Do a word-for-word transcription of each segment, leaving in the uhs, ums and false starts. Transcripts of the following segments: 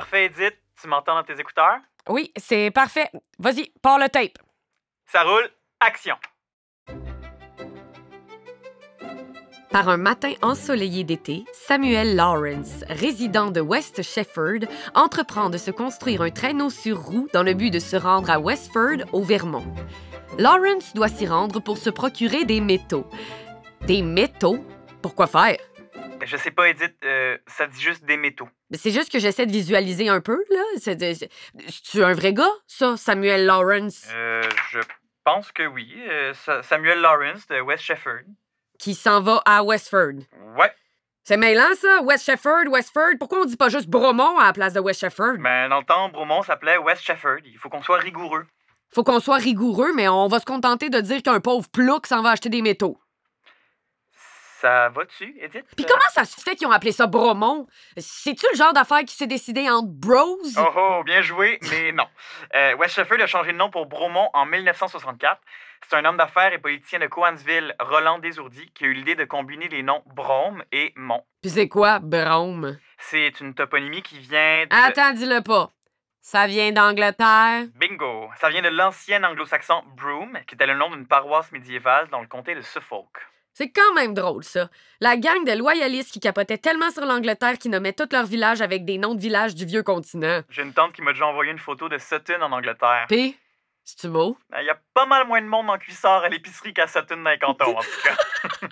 parfait, Edith. Tu m'entends dans tes écouteurs? Oui, c'est parfait. Vas-y, pars le tape. Ça roule. Action! Par un matin ensoleillé d'été, Samuel Lawrence, résident de West Shefford, entreprend de se construire un traîneau sur roue dans le but de se rendre à Westford, au Vermont. Lawrence doit s'y rendre pour se procurer des métaux. Des métaux? Pourquoi faire? Je sais pas, Edith. Euh, ça dit juste des métaux. C'est juste que j'essaie de visualiser un peu, là. C'est, c'est, c'est-tu un vrai gars, ça, Samuel Lawrence? Euh, je pense que oui. Euh, Samuel Lawrence de West Shefford. Qui s'en va à Westford. Ouais. C'est mêlant, ça? West Shefford, Westford. Pourquoi on dit pas juste Bromont à la place de West Shefford? Ben, dans le temps, Bromont s'appelait West Shefford. Il faut qu'on soit rigoureux. Faut qu'on soit rigoureux, mais on va se contenter de dire qu'un pauvre plouc s'en va acheter des métaux. Ça va-tu, Edith? Puis comment ça se fait qu'ils ont appelé ça Bromont? C'est-tu le genre d'affaire qui s'est décidé entre bros? Oh, oh, bien joué, mais non. Euh, West Shefford a changé de nom pour Bromont en dix-neuf cent soixante-quatre. C'est un homme d'affaires et politicien de Cowansville, Roland Desourdis, qui a eu l'idée de combiner les noms Brome et Mont. Puis c'est quoi, Brome? C'est une toponymie qui vient de... Attends, dis-le pas. Ça vient d'Angleterre? Bingo! Ça vient de l'ancien anglo-saxon Brome, qui était le nom d'une paroisse médiévale dans le comté de Suffolk. C'est quand même drôle, ça. La gang de loyalistes qui capotaient tellement sur l'Angleterre qu'ils nommaient tous leurs villages avec des noms de villages du vieux continent. J'ai une tante qui m'a déjà envoyé une photo de Sutton en Angleterre. Pis? C'est-tu beau? Il y a pas mal moins de monde en cuissard à l'épicerie qu'à Sutton dans les cantons, en tout cas.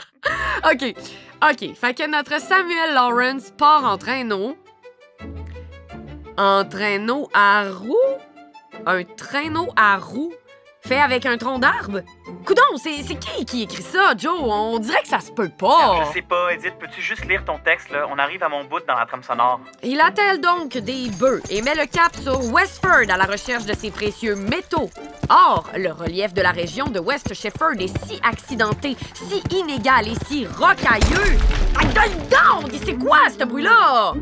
OK. OK. Fait que notre Samuel Lawrence part en traîneau. En traîneau à roues? Un traîneau à roues? Fait avec un tronc d'arbre? Coudon, c'est, c'est qui qui écrit ça, Joe? On dirait que ça se peut pas. Je sais pas, Edith. Peux-tu juste lire ton texte, là? On arrive à mon bout dans la trame sonore. Il attelle donc des bœufs et met le cap sur Westford à la recherche de ses précieux métaux. Or, le relief de la région de West Shefford est si accidenté, si inégal et si rocailleux. Ah, donne donc! C'est quoi, ce bruit-là?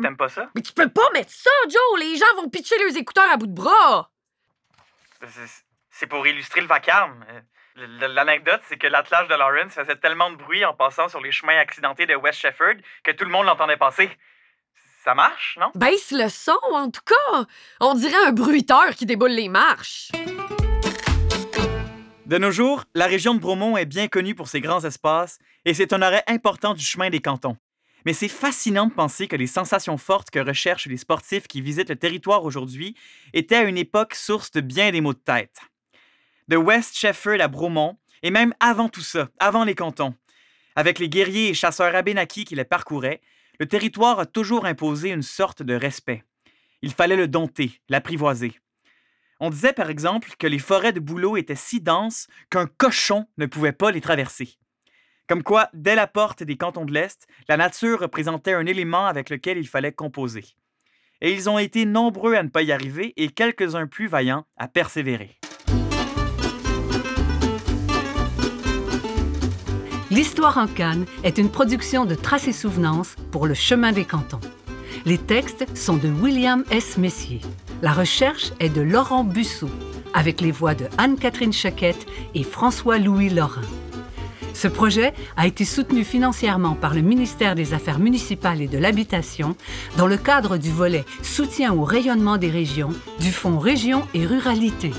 T'aimes pas ça? Mais tu peux pas mettre ça, Joe! Les gens vont pitcher leurs écouteurs à bout de bras. C'est pour illustrer le vacarme. L'anecdote, c'est que l'attelage de Lawrence faisait tellement de bruit en passant sur les chemins accidentés de West Shefford que tout le monde l'entendait passer. Ça marche, non? Baisse le son, en tout cas. On dirait un bruiteur qui déboule les marches. De nos jours, la région de Bromont est bien connue pour ses grands espaces et c'est un arrêt important du chemin des Cantons. Mais c'est fascinant de penser que les sensations fortes que recherchent les sportifs qui visitent le territoire aujourd'hui étaient à une époque source de bien des maux de tête. De West Shefford à Bromont, et même avant tout ça, avant les cantons, avec les guerriers et chasseurs Abénaquis qui les parcouraient, le territoire a toujours imposé une sorte de respect. Il fallait le dompter, l'apprivoiser. On disait par exemple que les forêts de bouleaux étaient si denses qu'un cochon ne pouvait pas les traverser. Comme quoi, dès la porte des cantons de l'Est, la nature représentait un élément avec lequel il fallait composer. Et ils ont été nombreux à ne pas y arriver et quelques-uns plus vaillants à persévérer. L'Histoire en Cannes est une production de Traces et Souvenances pour le Chemin des Cantons. Les textes sont de William S. Messier. La recherche est de Laurent Bussaud, avec les voix de Anne-Catherine Chaquette et François-Louis Laurin. Ce projet a été soutenu financièrement par le ministère des Affaires municipales et de l'Habitation dans le cadre du volet « Soutien au rayonnement des régions » du Fonds Régions et Ruralité.